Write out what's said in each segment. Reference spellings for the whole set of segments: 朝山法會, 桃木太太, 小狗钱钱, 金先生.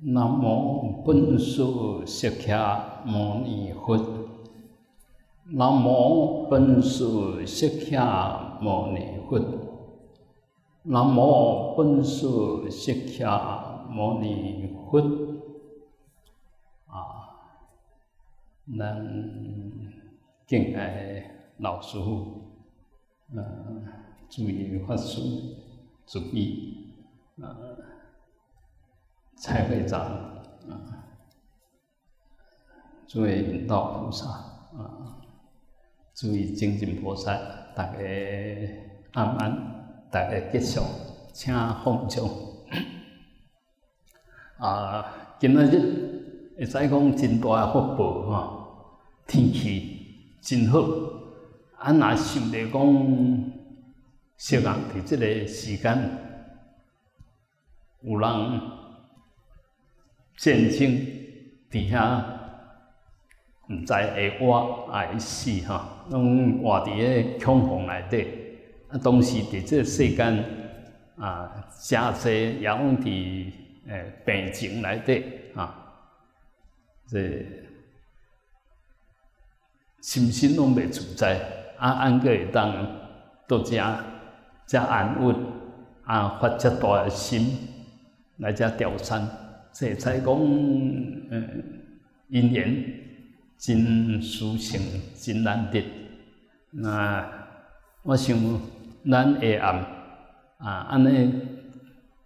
南无本师释迦牟尼佛。南无本师释迦牟尼佛。南无本师释迦牟尼佛。咱敬爱老师父，诸位法师、主义蔡会长诸位引导菩萨诸位精进菩萨，大家安安，大家吉祥，请放松。今日会使讲真大诶福报吼，天气真好。若想着讲小人伫即个时间，有人战争伫遐，毋知会活也死哈，拢活伫个恐慌内底。当时伫即个世间真侪也拢伫病情内底这心情拢袂自在，安个会当到遮安稳，发遮大个心来遮调参。这才讲，因缘真殊胜，真难得。那我想，咱下暗安尼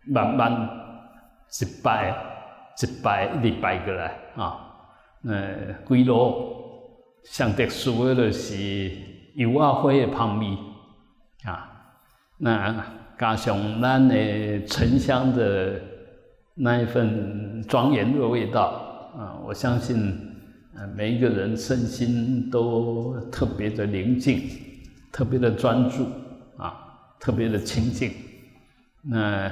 慢慢一拜一拜一直拜过来几路上特殊的就是油啊花的芳味那加上咱的沉香的那一份庄严的味道我相信每一个人身心都特别的宁静，特别的专注特别的清净。那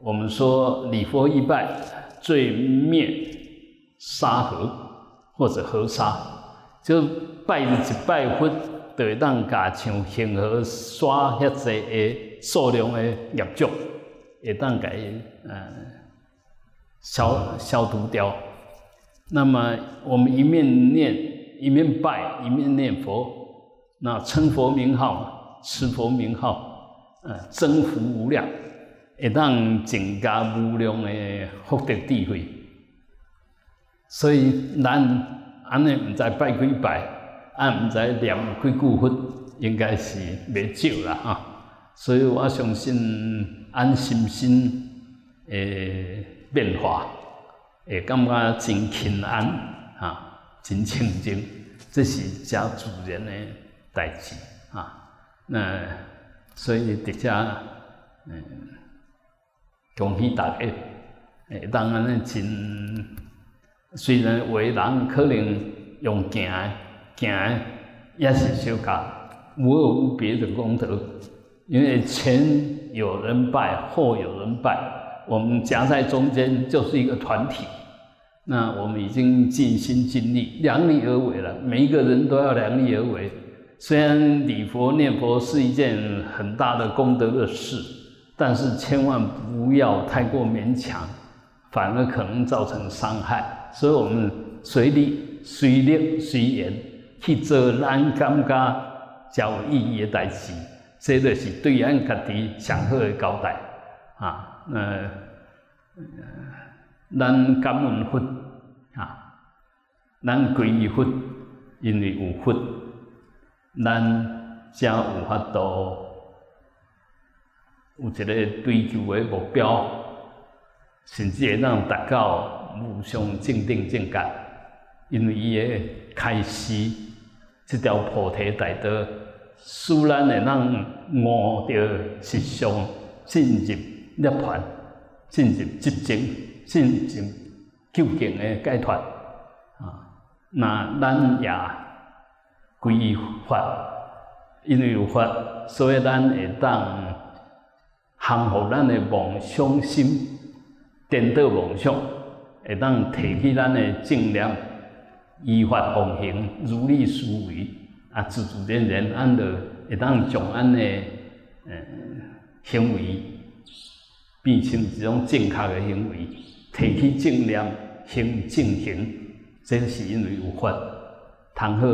我们说礼佛一拜最灭沙河或者河沙，就拜一拜佛，就会当甲像恒河沙遐济个数量的业障。也当改消毒掉。那么我们一面念，一面拜，一面念佛，那称佛名号，持佛名号，增福无量，也当增加无量的福德智慧。所以咱安尼唔知拜几拜，唔知念几句佛，应该是袂少啦哈。所以我相信。安心心的变化，会感觉真轻安真清净，这是真自然的代志那所以伫遮，恭喜大家，当然呢真，虽然有人可能用行的也是小家，无有无别的功德，因为前。有人拜，后有人拜，我们夹在中间就是一个团体。那我们已经尽心尽力，量力而为了，每一个人都要量力而为。虽然礼佛念佛是一件很大的功德的事，但是千万不要太过勉强，反而可能造成伤害。所以我们随力、随力、随缘去做咱感觉较有意义的代志。这就是对咱家己上好的交代咱感恩佛咱皈依佛，因为有佛，咱才有法度有一个追求的目标，甚至会当达到无上正定境界，因为伊的开始这条菩提大道。使咱会当悟到实相，进入涅槃，进入寂静，进入究竟的解脱。那咱也皈依法，因为有法，所以咱会当降服咱的妄想心，颠倒妄想，会当提起咱的正念，依法奉行，如理思维。自主的人按的会当将安的行为变成一种正确的行为，提起正念，行正行，这是因为有法通好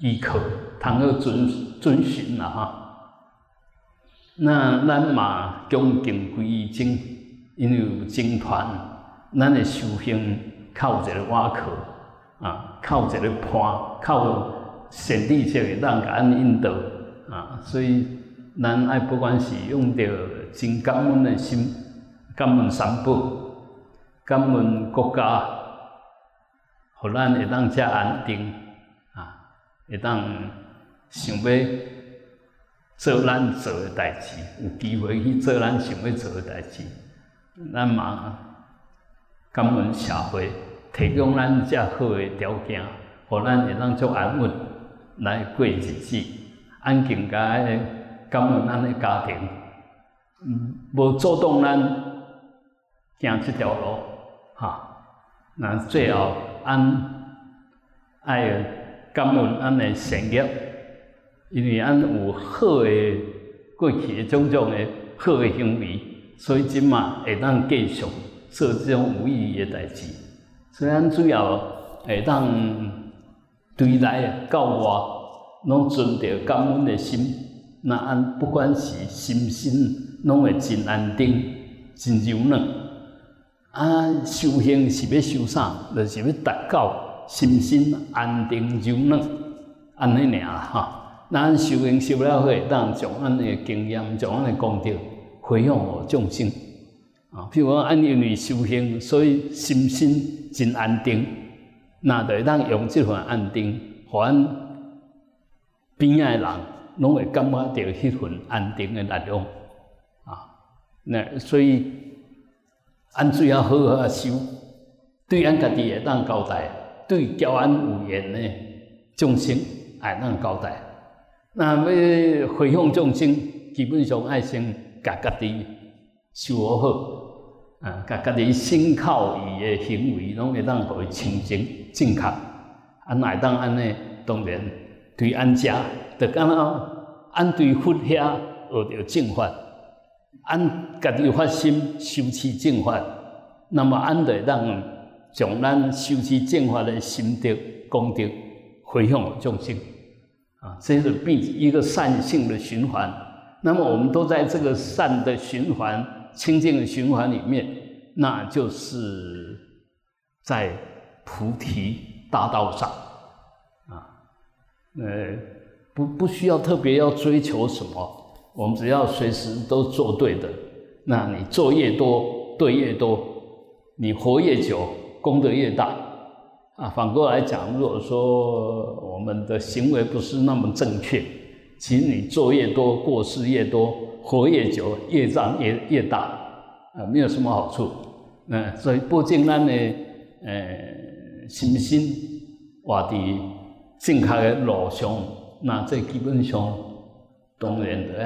依靠，通好遵循啦哈。那咱嘛恭敬皈依经，因为有经团，咱的修行靠一个瓦壳啊，靠一个伴，靠神力这个咱甲咱引导啊，所以咱爱不管是用着真感恩的心，感恩三宝，感恩国家，互咱会当遮安定啊，会当想要做咱做诶代志，有机会去做咱想要做诶代志，咱嘛感恩社会提供咱遮好诶条件，互咱会当做安稳来过日子，安静甲诶感恩咱诶家庭，无阻挡咱行这条路哈。那最后咱爱感恩咱诶善业。因为咱有好的过去的种种的好的行为，所以即嘛会当继续做这种无意义的代志。所以咱主要会当对内到外，拢存着感恩的心。那咱不管是心身，拢会真安定、真柔软。啊，修行是要修啥？就是要达到心身安定、柔软，安尼尔哈。咱修行修了会当将咱的经验、将咱的功德回向予众生啊。譬如讲，按因为修行，所以心身真安定，那就会当用这份安定，互咱边仔的人拢会感觉到迄份安定的力量啊。那所以，咱只要好好修，对咱家己会当交代，对交咱有缘的众生也当交代。那要回向众生，基本上爱先甲家己修好，啊，甲家己信靠伊的行为，拢会当互伊清净正确。啊，哪会当安尼？当然，对安遮，就敢若安对佛遐学着正法，安家己发心修持正法，那么安就会当将咱修持正法的心得功德回向众生。啊，这是一个善性的循环。那么我们都在这个善的循环、清净的循环里面，那就是在菩提大道上啊。不需要特别要追求什么，我们只要随时都做对的。那你做越多，对越多，你活越久，功德越大。啊，反过来讲，如果说我们的行为不是那么正确，其实你做越多，过失越多，活越久，业障越大，啊，没有什么好处。所以不仅咱的心身活伫正确的路上，那这基本上当然若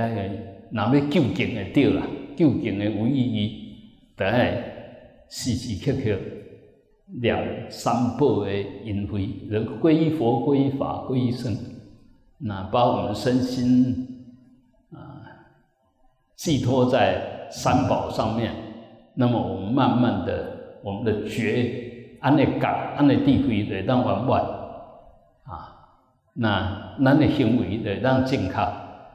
要究竟的对啦，究竟的无意义，得爱时时刻刻。三宝的因会，人皈依佛、皈依法、皈依僧，那把我们身心寄托在三宝上面，那么我们慢慢的，我们的觉、安的感、安的智慧会当圆满啊，那咱的行为会当正确，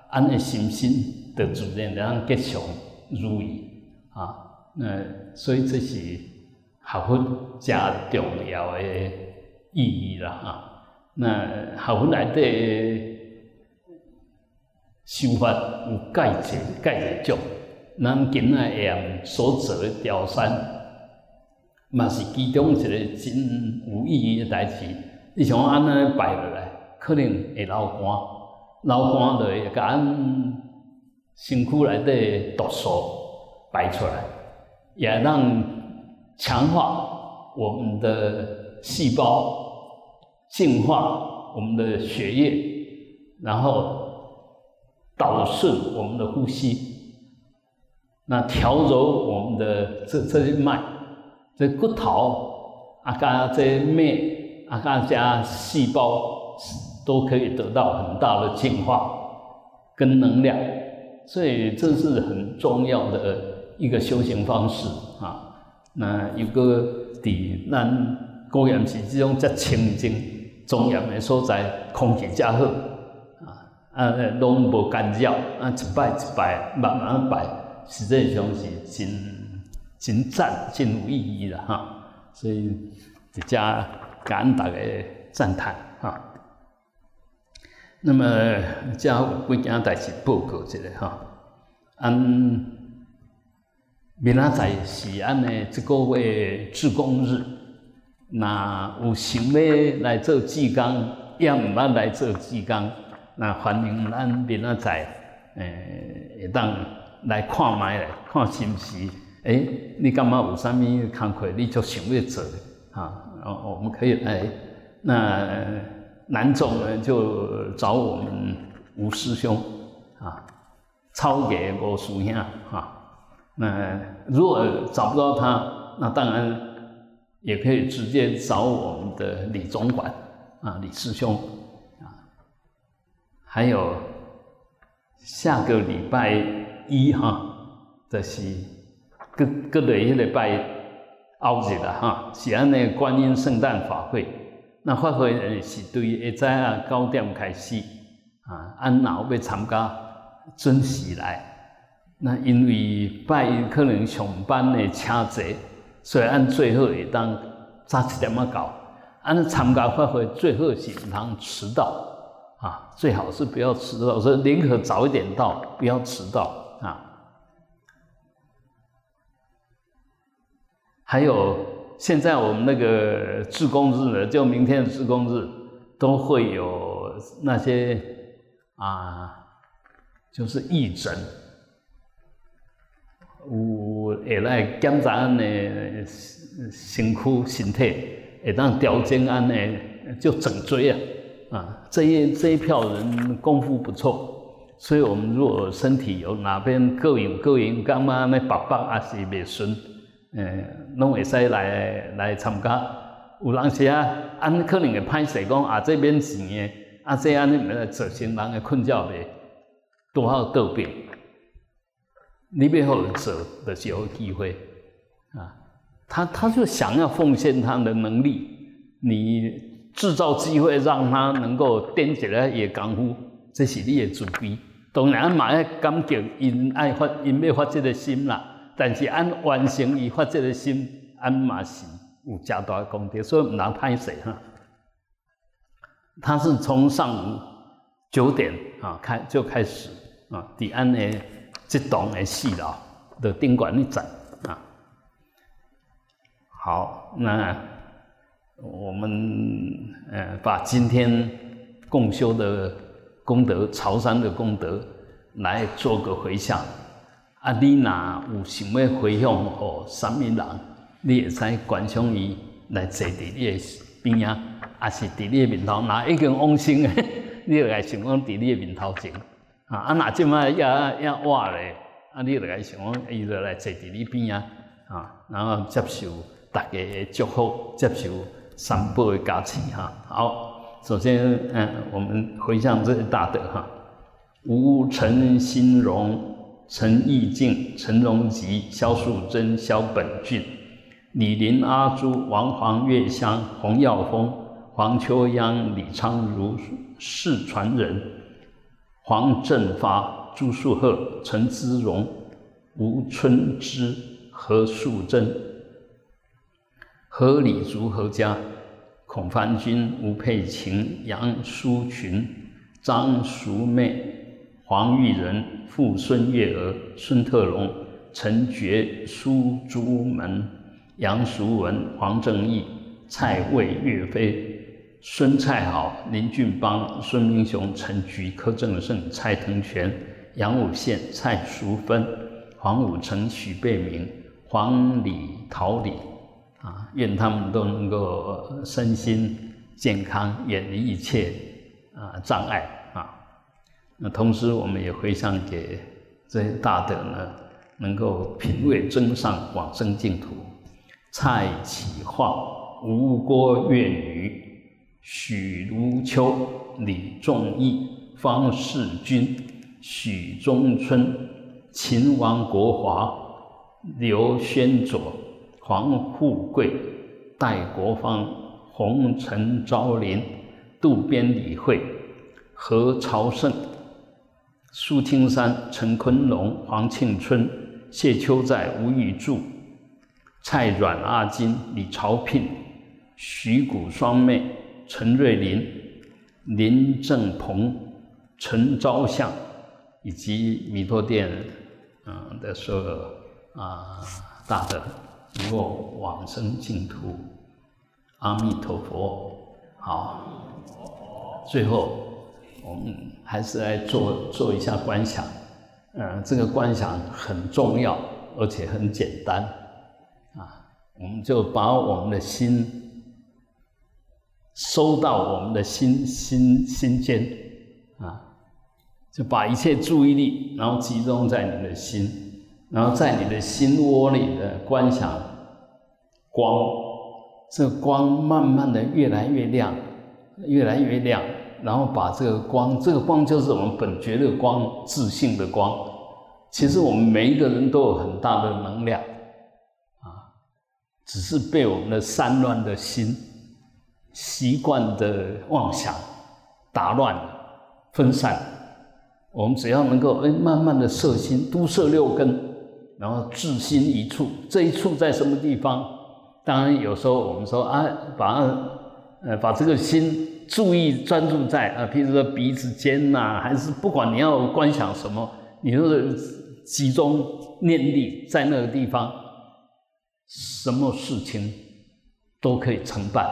安的心心就自然会当吉祥如意啊。所以这是学佛真重要的意义啦哈。那学佛内底修法有介侪种，咱今仔用所做的调善，嘛是其中一个真有意义的代志。你像安尼摆落来，可能会流汗，流汗就会甲咱身躯内底毒素排出来，也让强化我们的细胞，净化我们的血液，然后导顺我们的呼吸，那调柔我们的这些脉，这骨头啊，加这脉啊，加细胞都可以得到很大的净化跟能量，所以这是很重要的一个修行方式啊。那又搁伫咱高岩市这种遮清净庄严的所在，空气遮好啊，拢无干扰啊，一摆一摆慢慢摆，实际上是真赞、真有意义啦哈。所以在这感恩大家赞叹哈。那么这有几件代志报告一下哈。明仔载是咱的这个月志工日，那有想要来做志工，也毋捌来做志工，那欢迎咱明仔载会当来看卖咧，看是毋是。你感觉有啥物工课，你就想要做啊？我们可以来。那南总呢，就找我们吴师兄啊，超给吴师兄啊。那如果找不到他，那当然也可以直接找我们的李总管啊，李师兄啊。还有下个礼拜一哈，这是。各类迄个拜后日啦哈，是安尼观音圣诞法会。那法会是对下早啊9点开始啊，安老要参加准时来。那因为拜一可能上班的车侪，所以按最好会当早1点到。按参加法会最好是唔通迟到啊，最好是不要迟到，所以宁可早一点到，不要迟到。还有，现在我们那个志工日呢，就明天的志工日都会有那些就是义诊，有会来检查咱的身体，会当调整咱的就颈椎这一票人功夫不错。所以我们如果身体有哪边各人感觉那白还是袂顺。拢会使来参加，有人是按可能会歹势讲这免钱的，这安尼来造成人的困扰袂，多好倒病。你要好做，就是有机会啊。他就想要奉献他的能力，你制造机会让他能够点起来也功夫，这是你的准备。当然嘛，要感激因要发这个心啦。但是按完成伊发这个心，按嘛是有加大的功德，所以唔难拍摄哈。他是从上午9点就开始啊，伫按诶这栋诶四楼的宾馆一展啊。好，那我们把今天共修的功德、朝山的功德来做个回向。你若有想要回向给什么人，你会使观想伊来坐伫你的边仔，也是伫你的面头。若已经往生诶，你就来想讲伫你的面头前。若即摆也活咧，你就来想讲伊就来坐伫你边仔，然后接受大家的祝福，接受三宝的加持哈。好，首先我们回向这大德哈，无尘心容。陈义静、陈荣吉、萧素贞、萧本俊、李林、阿珠、王黄月香、洪耀峰、黄秋央、李昌如、释传人、黄振发、朱树鹤、陈姿荣、吴春之、何素贞、何李竹、何家、孔凡君、吴佩琴、杨淑群、张淑妹、黄玉仁、傅孙月娥、孙特龙、陈觉、苏朱门、杨淑文、黄正义、蔡卫、岳飞、孙蔡好、林俊邦、孙明雄、陈菊、柯正胜、蔡腾全、杨武宪、蔡淑芬、黄武成、许贝明、黄李、陶李愿他们都能够身心健康，远离一切障碍。那同时，我们也回向给这些大德呢，能够品味真上往生净土。蔡启化、吴郭月女、许如秋、李仲义、方世军、许中春、秦王国华、刘宣佐、皇富贵，戴国芳，洪承昭林，渡边理惠，何朝胜，苏青山，陈坤龙，黄庆春，谢秋在，吴宇柱，蔡阮、阿金，李朝聘，徐谷双妹，陈瑞麟，林正鹏，陈昭相，以及弥陀殿的所有大德能够往生净土，阿弥陀佛。好，最后我们还是来做一下观想，这个观想很重要，而且很简单我们就把我们的心收到我们的心间就把一切注意力然后集中在你的心，然后在你的心窝里的观想光，这光慢慢的越来越亮，越来越亮，然后把这个光就是我们本觉的光，自性的光。其实我们每一个人都有很大的能量只是被我们的散乱的心、习惯的妄想打乱分散。我们只要能够慢慢的摄心，都摄六根，然后置心一处，这一处在什么地方？当然有时候我们说把这个心注意专注在譬如说鼻子尖呐，还是不管你要观想什么，你就是集中念力在那个地方，什么事情都可以承办。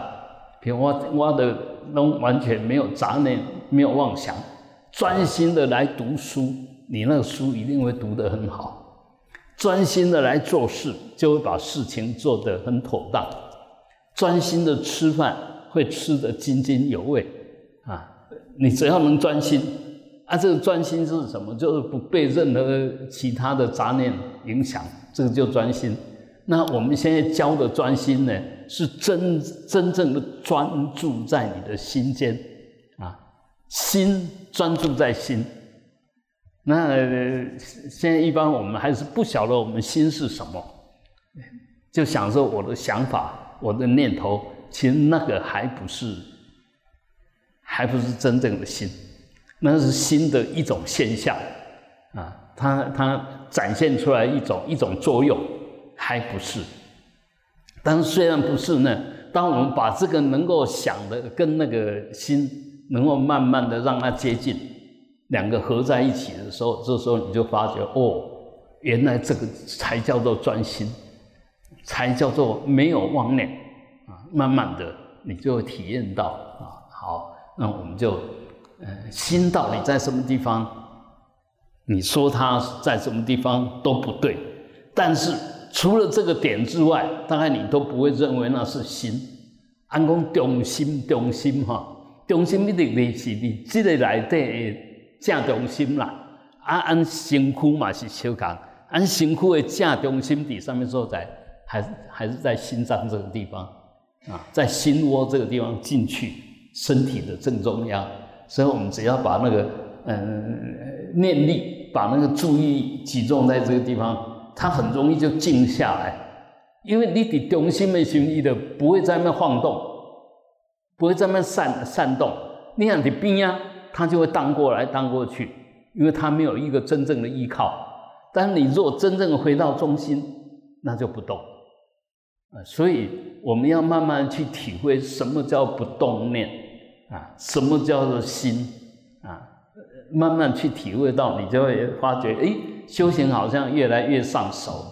比如我的都完全没有杂念，没有妄想，专心的来读书，你那个书一定会读得很好。专心的来做事，就会把事情做得很妥当。专心的吃饭，会吃得津津有味你只要能专心这个专心是什么？就是不被任何其他的杂念影响，这个就专心。那我们现在教的专心呢，是真正的专注在你的心间心专注在心。那现在一般我们还是不晓得我们心是什么，就想说我的想法，我的念头，其实那个还不是真正的心，那是心的一种现象它展现出来一种作用，还不是。但是虽然不是呢，当我们把这个能够想的跟那个心能够慢慢的让它接近，两个合在一起的时候，这时候你就发觉原来这个才叫做专心，才叫做没有妄念慢慢的你就会体验到好，那我们就心到底在什么地方，你说它在什么地方都不对，但是除了这个点之外，大概你都不会认为那是心。按讲中心中心一定是你这个内底的正中心啦。按身躯嘛是相同，按身躯的正中心在什么所在？还是在心脏这个地方在心窝这个地方进去，身体的正中央。所以我们只要把那个念力，把那个注意集中在这个地方，它很容易就静下来。因为你在中心的心意的不会在那边晃动，不会在那边散动。你想在旁边它就会荡过来荡过去，因为它没有一个真正的依靠。但你若真正回到中心，那就不动。所以我们要慢慢去体会什么叫不动念什么叫做心慢慢去体会到，你就会发觉修行好像越来越上手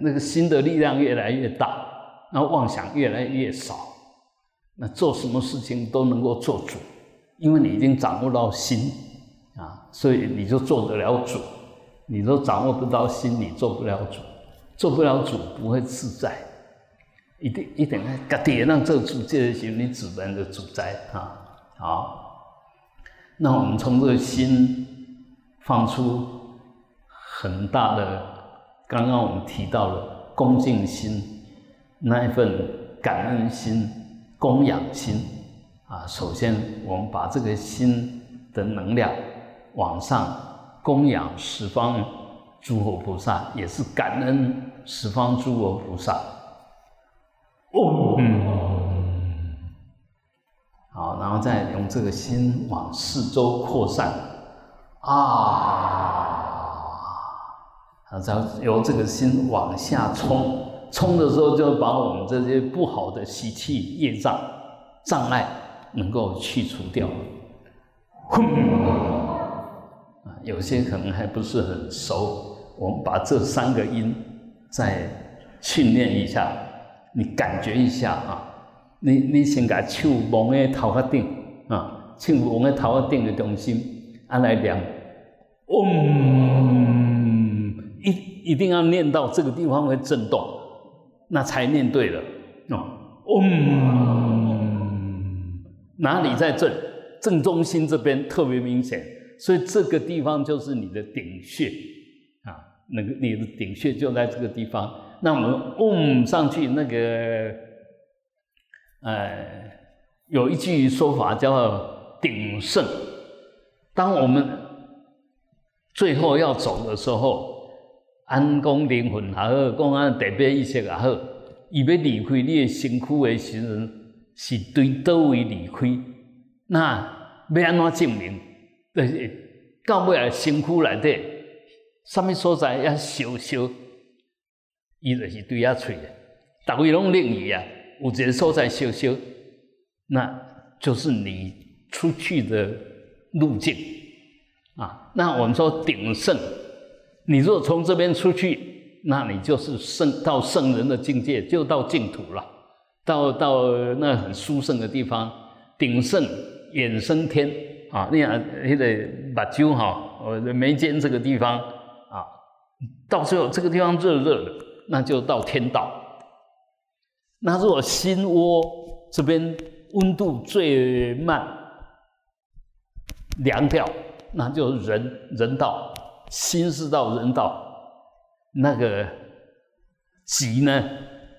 那个心的力量越来越大，然后妄想越来越少，那做什么事情都能够做主，因为你已经掌握到心所以你就做得了主。你都掌握不到心，你做不了主，做不了主不会自在。一定自己能做主这个心，你自然的主宰好，那我们从这个心放出很大的，刚刚我们提到了恭敬心，那一份感恩心、供养心首先我们把这个心的能量往上供养十方诸佛菩萨，也是感恩十方诸佛菩萨。嗡、好，然后再用这个心往四周扩散，然后由这个心往下冲，冲的时候就把我们这些不好的习气、业障、障碍能够去除掉。有些可能还不是很熟，我们把这三个音再训练一下，你感觉一下啊。你先把手摸在头壳顶啊，手摸在头壳顶的中心，来量，一定要念到这个地方会震动，那才念对了。哪里在震？正中心这边特别明显，所以这个地方就是你的顶穴啊，那个你的顶穴就在这个地方。那我们上去那个，有一句说法叫鼎盛。当我们最后要走的时候，安讲灵魂也好，讲安特别意识也好，伊要离开你的身躯的时阵，是对倒位离开。那要安怎证明？就是到尾啊，身躯内底，啥物所在也烧烧，伊就是对遐找，大位拢另伊啊。有一个所在修修，那就是你出去的路径啊。那我们说鼎盛，你若从这边出去，那你就是到圣人的境界，就到净土了，到那很殊胜的地方。鼎盛衍生天啊，你看那个目睭哈，眉间这个地方啊，到时候这个地方热热的，那就到天道。那如果心窝这边温度最慢凉掉，那就人道，心是到人道。那个极呢，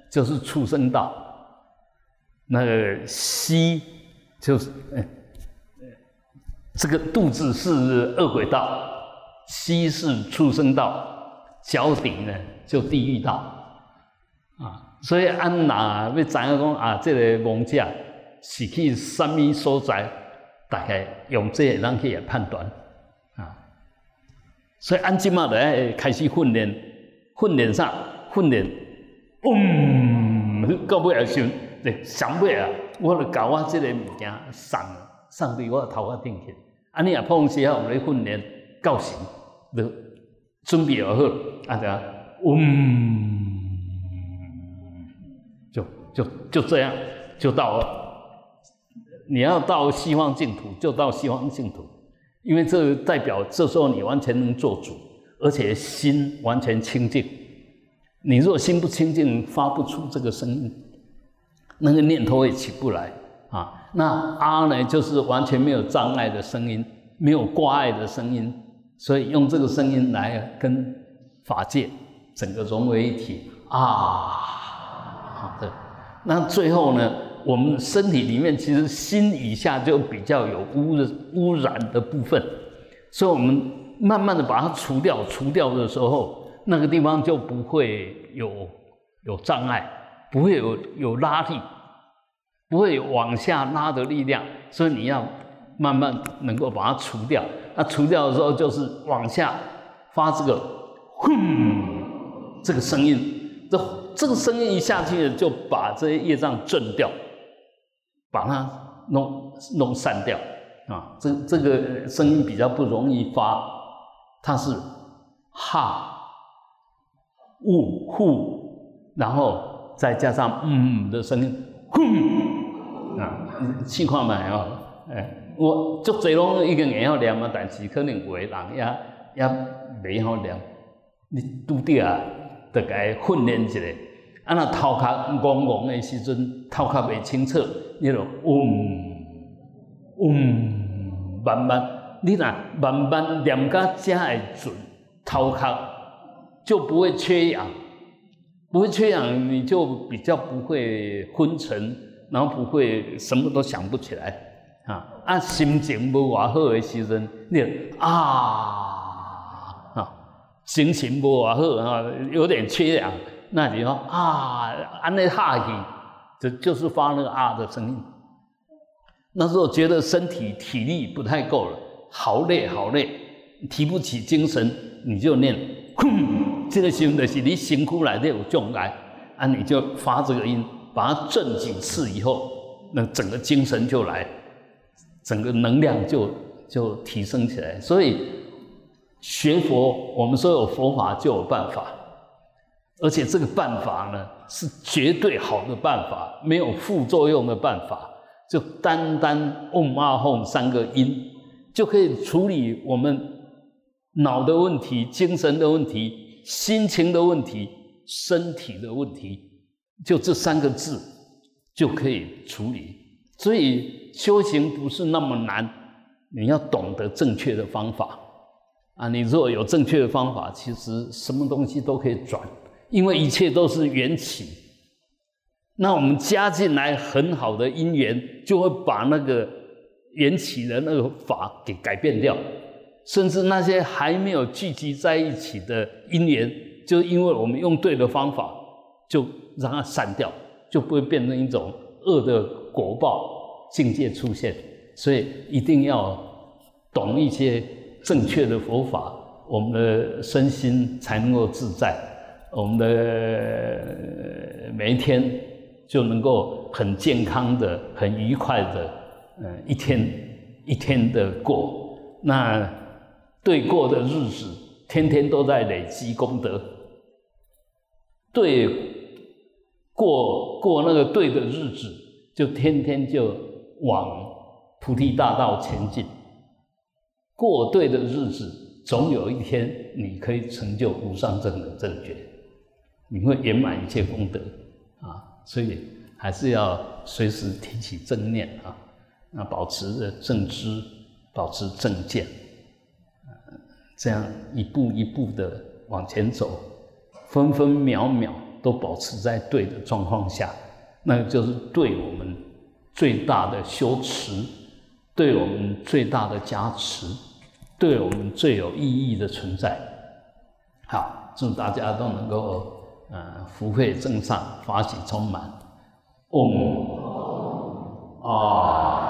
就是畜生道；那个息就是这个肚子是恶鬼道，息是畜生道，脚底呢就地狱道啊。所以安那要知影讲啊，这个妄者是去什么所在，大概用这个咱去来判断啊。所以按即马来开始训练啥？训练，到尾也想，上尾啊，我著搞我这个物件送对我头壳顶去。安尼啊，碰时啊，我咧训练到时，著准备好好，安怎？就这样，就到了。你要到西方净土，就到西方净土，因为这代表这时候你完全能做主，而且心完全清净。你若心不清净，发不出这个声音，那个念头也起不来啊。那阿呢，就是完全没有障碍的声音，没有挂碍的声音，所以用这个声音来跟法界整个融为一体啊。好的，那最后呢，我们身体里面其实心以下就比较有污染的部分，所以我们慢慢的把它除掉，除掉的时候，那个地方就不会有障碍，不会有拉力，不会有往下拉的力量，所以你要慢慢能够把它除掉。那除掉的时候就是往下发这个“这个声音，这个声音一下去，就把这些业障震掉，把它弄散掉啊。这个声音比较不容易发，它是哈、呜、呼，然后再加上的声音，啊，试看卖哦。我足侪拢已经会晓念啊，但是可能有的人也袂晓念，你拄着啊，得该训练一下。啊，那头壳戆戆的时阵，头壳袂清楚，你就慢慢，你若慢慢念到遮会准，头壳就不会缺氧，不会缺氧，你就比较不会昏沉，然后不会什么都想不起来啊。啊，心情无偌好的时阵，你就心情无偌好啊，有点缺氧。那你说啊，安尼下去，就是发那个啊的声音。那时候觉得身体体力不太够了，好累好累，提不起精神，你就念，这个心就是你辛苦来的有障碍啊，你就发这个音，把它震几次以后，那整个精神就来，整个能量就提升起来。所以学佛，我们说有佛法就有办法，而且这个办法呢是绝对好的办法，没有副作用的办法。就单单嗡啊吽三个音，就可以处理我们脑的问题、精神的问题、心情的问题、身体的问题，就这三个字就可以处理。所以修行不是那么难，你要懂得正确的方法啊！你如果有正确的方法，其实什么东西都可以转，因为一切都是缘起。那我们加进来很好的因缘，就会把那个缘起的那个法给改变掉，甚至那些还没有聚集在一起的因缘，就因为我们用对的方法，就让它散掉，就不会变成一种恶的果报境界出现。所以一定要懂一些正确的佛法，我们的身心才能够自在，我们的每一天就能够很健康的、很愉快的，一天一天的过。那对过的日子，天天都在累积功德。对过那个对的日子，就天天就往菩提大道前进。过对的日子，总有一天你可以成就无上正的正觉，你会圆满一切功德啊！所以还是要随时提起正念啊，那保持正知，保持正见，这样一步一步的往前走，分分秒秒都保持在对的状况下，那就是对我们最大的修持，对我们最大的加持，对我们最有意义的存在。好，祝大家都能够福慧正上，法喜充满。嗡啊！